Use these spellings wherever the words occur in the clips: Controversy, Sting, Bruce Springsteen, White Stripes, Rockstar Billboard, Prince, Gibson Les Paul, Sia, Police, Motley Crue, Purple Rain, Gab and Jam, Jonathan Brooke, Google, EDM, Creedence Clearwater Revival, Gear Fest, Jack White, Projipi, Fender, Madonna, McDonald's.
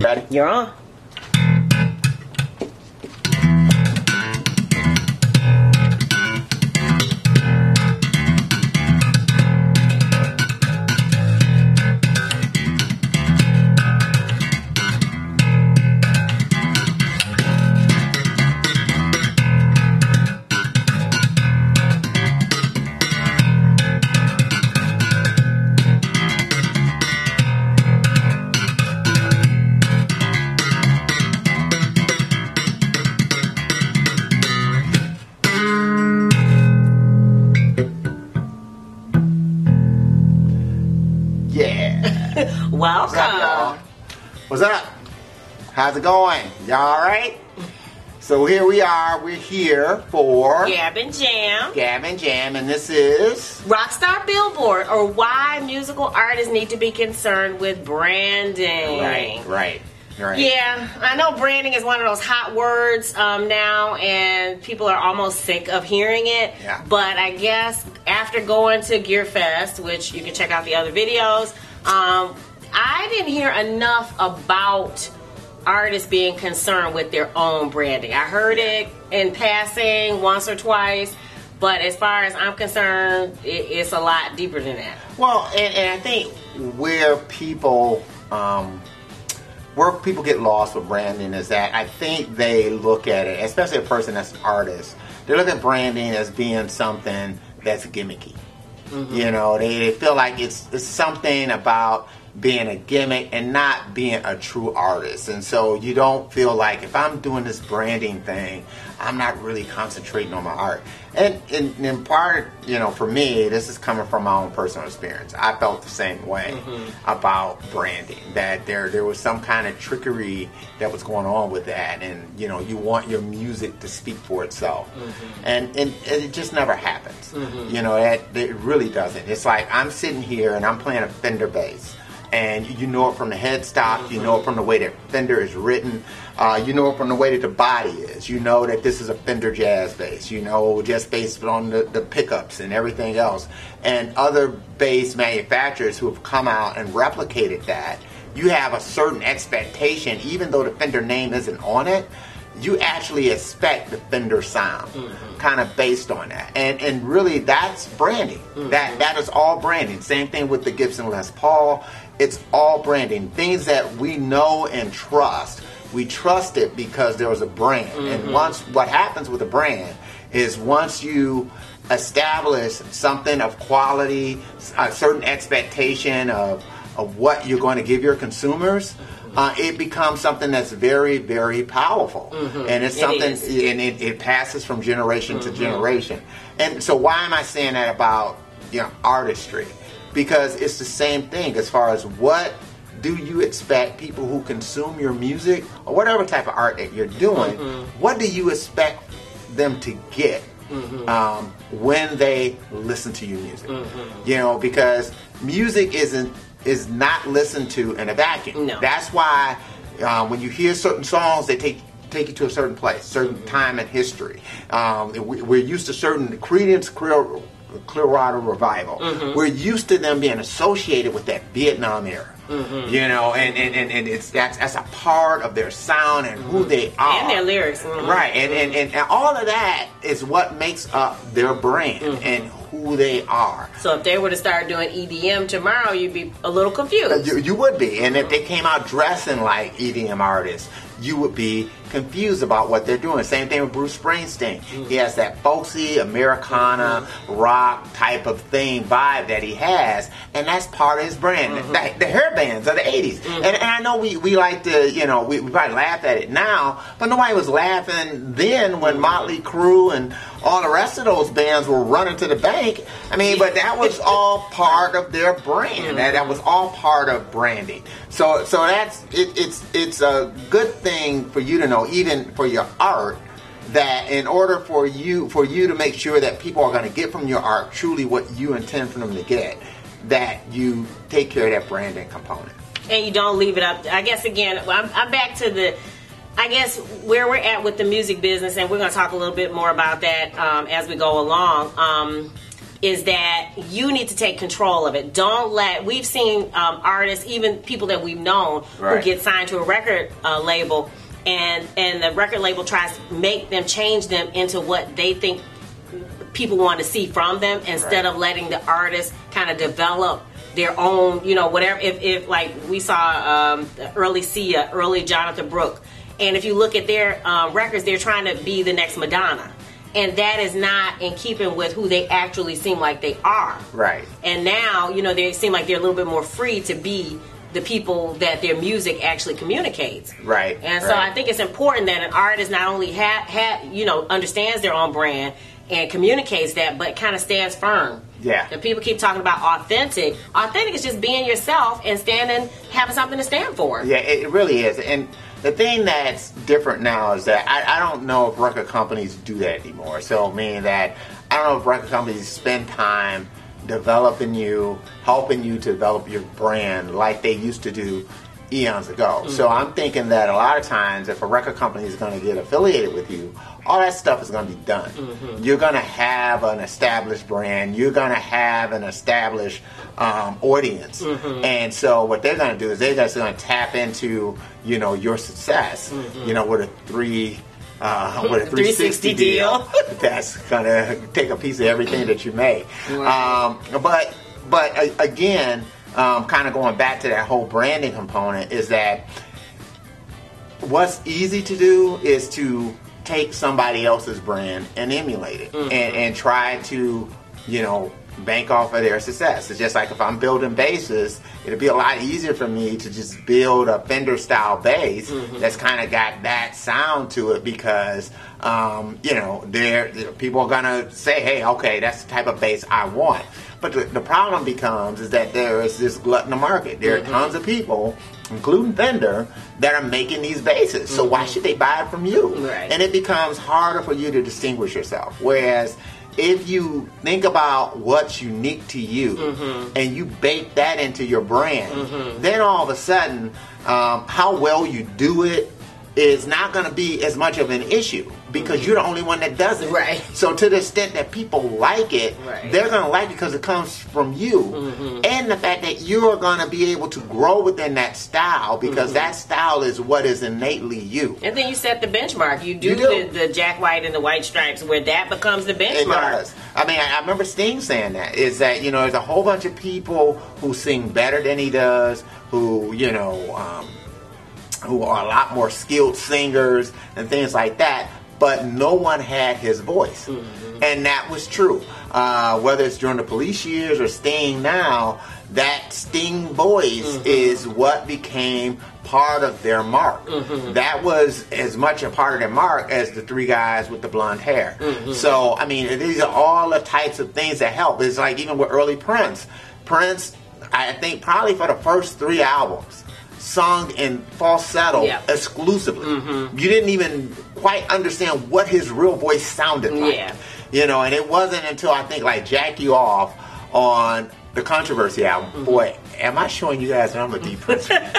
Ready? You're on. What's up? How's it going? Y'all alright? So here we are. We're here for Gab and Jam. Gab and Jam, and this is Rockstar Billboard, or why musical artists need to be concerned with branding. Right, right, right. Yeah, I know branding is one of those hot words now, and people are almost sick of hearing it. Yeah. But I guess after going to Gear Fest, which you can check out the other videos, I didn't hear enough about artists being concerned with their own branding. I heard it in passing once or twice, but as far as I'm concerned, it's a lot deeper than that. Well, and I think where people get lost with branding is that I think they look at it, especially a person that's an artist, they look at branding as being something that's gimmicky. Mm-hmm. You know, they feel like it's something about being a gimmick and not being a true artist. And so you don't feel like, if I'm doing this branding thing, I'm not really concentrating on my art. And in part, you know, for me, this is coming from my own personal experience. I felt the same way about branding, that there was some kind of trickery that was going on with that. And, you know, you want your music to speak for itself. Mm-hmm. And it just never happens. Mm-hmm. You know, it really doesn't. It's like I'm sitting here and I'm playing a Fender bass. And you know it from the headstock, you know it from the way that Fender is written, you know it from the way that the body is, you know that this is a Fender jazz bass, you know, just based on the pickups and everything else. And other bass manufacturers who have come out and replicated that, you have a certain expectation, even though the Fender name isn't on it, you actually expect the Fender sound, kind of based on that. And really, that's branding. That is all branding. Same thing with the Gibson Les Paul. It's all branding. Things that we know and trust. We trust it because there was a brand. And what happens with a brand is once you establish something of quality, a certain expectation of what you're going to give your consumers, it becomes something that's very, very powerful. And it's something, it passes from generation to generation. And so why am I saying that about, you know, artistry? Because it's the same thing as far as what do you expect people who consume your music, or whatever type of art that you're doing, what do you expect them to get when they listen to your music? You know, because music is not listened to in a vacuum. No. That's why when you hear certain songs, they take you to a certain place, certain time in history. We're used to certain Creedence Clearwater Revival. We're used to them being associated with that Vietnam era. You know, and that's a part of their sound and who they are. And their lyrics. Right. And all of that is what makes up their brand and who they are. So if they were to start doing EDM tomorrow, you'd be a little confused. You would be. And if they came out dressing like EDM artists, you would be confused about what they're doing. Same thing with Bruce Springsteen. He has that folksy, Americana, rock type of thing vibe that he has, and that's part of his brand. The hair bands of the 80s. And I know we like to, you know, we probably laugh at it now, but nobody was laughing then when Motley Crue and all the rest of those bands were running to the bank. I mean, but that was all part of their brand. That was all part of branding. So that's it's a good thing for you to know, even for your art, that in order for you to make sure that people are going to get from your art truly what you intend for them to get, that you take care of that branding component. And you don't leave it up. I guess, again, I'm back to the, I guess, where we're at with the music business, and we're going to talk a little bit more about that as we go along. is that you need to take control of it. Don't let, we've seen artists, even people that we've known, right, who get signed to a record label, and the record label tries to make them, change them into what they think people want to see from them, instead right. of letting the artist kind of develop their own, you know, whatever. If like we saw early Sia, early Jonathan Brooke, and if you look at their records, they're trying to be the next Madonna. And that is not in keeping with who they actually seem like they are. Right. And now, you know, they seem like they're a little bit more free to be the people that their music actually communicates. Right. And so right. I think it's important that an artist not only you know, understands their own brand and communicates that, but kind of stands firm. Yeah. And people keep talking about authentic. Authentic is just being yourself and standing, having something to stand for. Yeah, it really is. And the thing that's different now is that I don't know if record companies do that anymore. So, meaning that I don't know if record companies spend time developing you, helping you to develop your brand like they used to do eons ago. Mm-hmm. So I'm thinking that a lot of times if a record company is going to get affiliated with you, all that stuff is going to be done. Mm-hmm. You're going to have an established brand. You're going to have an established audience. Mm-hmm. And so what they're going to do is they're just going to tap into, you know, your success, mm-hmm. you know, with a 360 deal. That's going to take a piece of everything that you make. Wow. But again, kind of going back to that whole branding component, is that what's easy to do is to take somebody else's brand and emulate it, mm-hmm. and try to, you know, bank off of their success. It's just like if I'm building basses, it'd be a lot easier for me to just build a Fender style bass, mm-hmm. that's kind of got that sound to it, because you know, people are gonna say, hey, okay, that's the type of bass I want. But the problem becomes is that there is this glut in the market. There are mm-hmm. tons of people, including Fender, that are making these bases. So mm-hmm. why should they buy it from you? Right. And it becomes harder for you to distinguish yourself. Whereas if you think about what's unique to you, mm-hmm. and you bake that into your brand, mm-hmm. then all of a sudden, how well you do it is not going to be as much of an issue, because mm-hmm. you're the only one that does it. Right. So to the extent that people like it, right. they're going to like it because it comes from you, mm-hmm. and the fact that you're going to be able to grow within that style, because mm-hmm. that style is what is innately you. And then you set the benchmark. You do. The Jack White and the White Stripes, where that becomes the benchmark. It does. I mean, I remember Sting saying that, is that, you know, there's a whole bunch of people who sing better than he does, who, you know, who are a lot more skilled singers and things like that, but no one had his voice. Mm-hmm. And that was true. Whether it's during the Police years or Sting now, that Sting voice mm-hmm. is what became part of their mark. Mm-hmm. That was as much a part of their mark as the three guys with the blonde hair. Mm-hmm. So, I mean, these are all the types of things that help. It's like even with early Prince. Prince, I think probably for the first three albums, sung in falsetto exclusively. Mm-hmm. You didn't even quite understand what his real voice sounded like. Yeah. You know, and it wasn't until I think like Jack You Off on the Controversy album. Mm-hmm. Boy, am I showing you guys that I'm a deep Prince fan.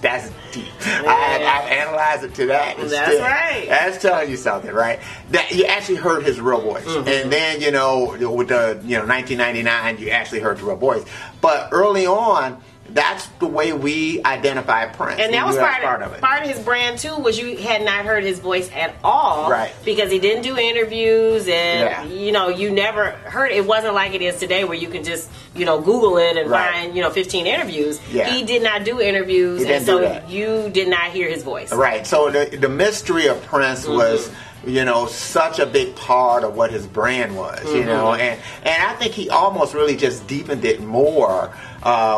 That's deep. Yeah. I've analyzed it to that. Right. That's telling you something, right? That you actually heard his real voice. Mm-hmm. And then, you know, with the, you know, 1999, you actually heard the real voice. But early on, that's the way we identify Prince. And that was part of it. Part of his brand, too, was you had not heard his voice at all. Right. Because he didn't do interviews, and, you know, you never heard it. It wasn't like it is today where you can just, you know, Google it and find, you know, 15 interviews. Yeah. He did not do interviews, and so you did not hear his voice. Right. So the mystery of Prince mm-hmm. was, you know, such a big part of what his brand was, mm-hmm. you know, and I think he almost really just deepened it more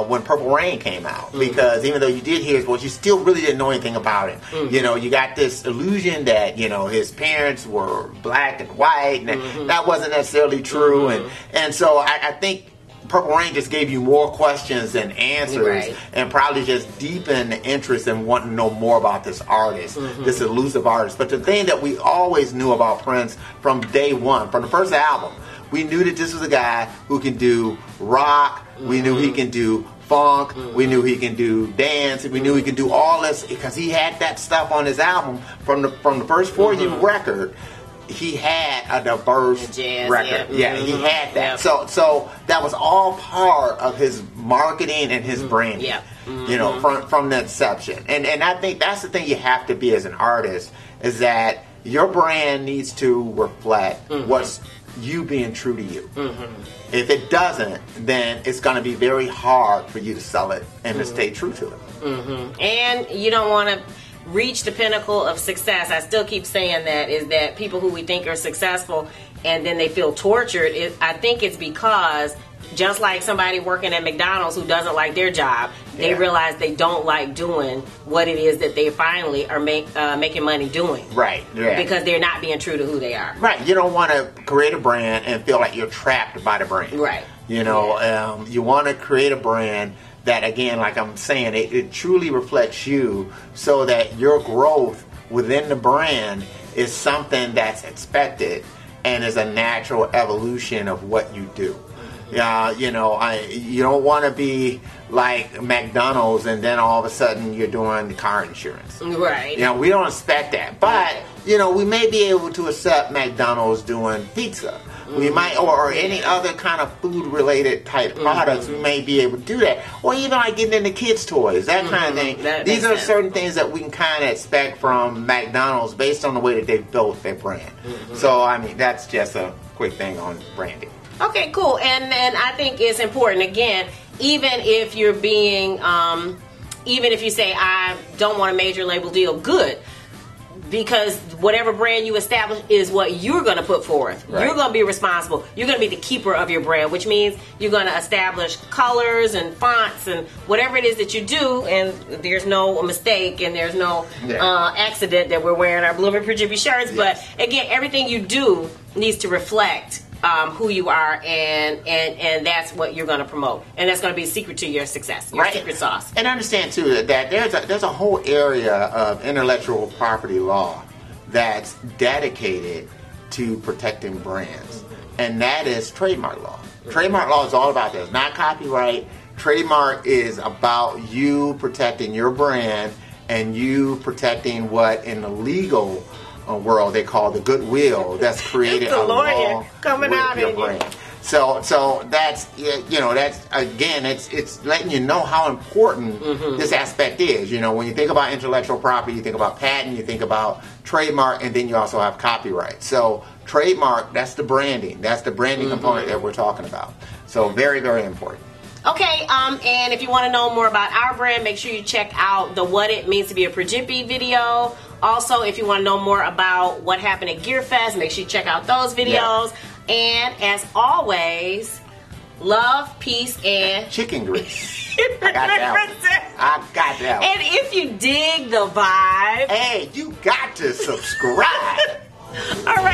when Purple Rain came out, mm-hmm. because even though you did hear his voice, you still really didn't know anything about him. Mm-hmm. You know, you got this illusion that, you know, his parents were black and white, and mm-hmm. that wasn't necessarily true, mm-hmm. and so I think Purple Rain just gave you more questions than answers, and probably just deepened the interest in wanting to know more about this artist, mm-hmm. this elusive artist. But the thing that we always knew about Prince from day one, from the first album, we knew that this was a guy who can do rock, mm-hmm. we knew he can do funk, mm-hmm. we knew he can do dance, we knew he could do all this, because he had that stuff on his album from the first 4 year mm-hmm. record. he had a diverse jazz record. Yeah, mm-hmm. He had that. Yep. So that was all part of his marketing and his branding. Yeah. Mm-hmm. You know, from the inception. And I think that's the thing you have to be as an artist, is that your brand needs to reflect what's you being true to you. Mm-hmm. If it doesn't, then it's going to be very hard for you to sell it and to stay true to it. Mm-hmm. And you don't want to reach the pinnacle of success. I still keep saying that, is that people who we think are successful and then they feel tortured. I think it's because, just like somebody working at McDonald's who doesn't like their job, they realize they don't like doing what it is that they finally are making money doing. Right. Yeah. Because they're not being true to who they are. Right. You don't want to create a brand and feel like you're trapped by the brand. Right. You know, you want to create a brand that, again, like I'm saying, it truly reflects you, so that your growth within the brand is something that's expected and is a natural evolution of what you do. You know, you don't want to be like McDonald's and then all of a sudden you're doing car insurance. Right. You know, we don't expect that. But, you know, we may be able to accept McDonald's doing pizza. We might, or any other kind of food-related type products, we may be able to do that. Or even like getting into kids' toys, that kind of thing. These are certain things that we can kind of expect from McDonald's based on the way that they built their brand. So, I mean, that's just a quick thing on branding. Okay, cool. And I think it's important, again, even if you're being, even if you say, I don't want a major label deal, good. Because whatever brand you establish is what you're going to put forth. Right. You're going to be responsible. You're going to be the keeper of your brand, which means you're going to establish colors and fonts and whatever it is that you do. And there's no mistake and there's no accident that we're wearing our Blooming Projipi shirts. Yes. But again, everything you do needs to reflect who you are, and that's what you're going to promote, and that's going to be a secret to your success, your secret sauce. And understand too that there's a whole area of intellectual property law that's dedicated to protecting brands, and that is trademark law. Trademark law is all about this, not copyright. Trademark is about you protecting your brand and you protecting what in the legal world they call the goodwill that's created along coming with out your brand. So that's, you know, that's, again, it's letting you know how important this aspect is. You know, when you think about intellectual property, you think about patent, you think about trademark, and then you also have copyright. So trademark, that's the branding component that we're talking about. So very, very important. Okay, and if you want to know more about our brand, make sure you check out the What It Means to Be a Projipi video. Also, if you want to know more about what happened at Gear Fest, make sure you check out those videos. Yeah. And as always, love, peace, and chicken grease. I got that one. I got that one. And if you dig the vibe, hey, you got to subscribe. All right.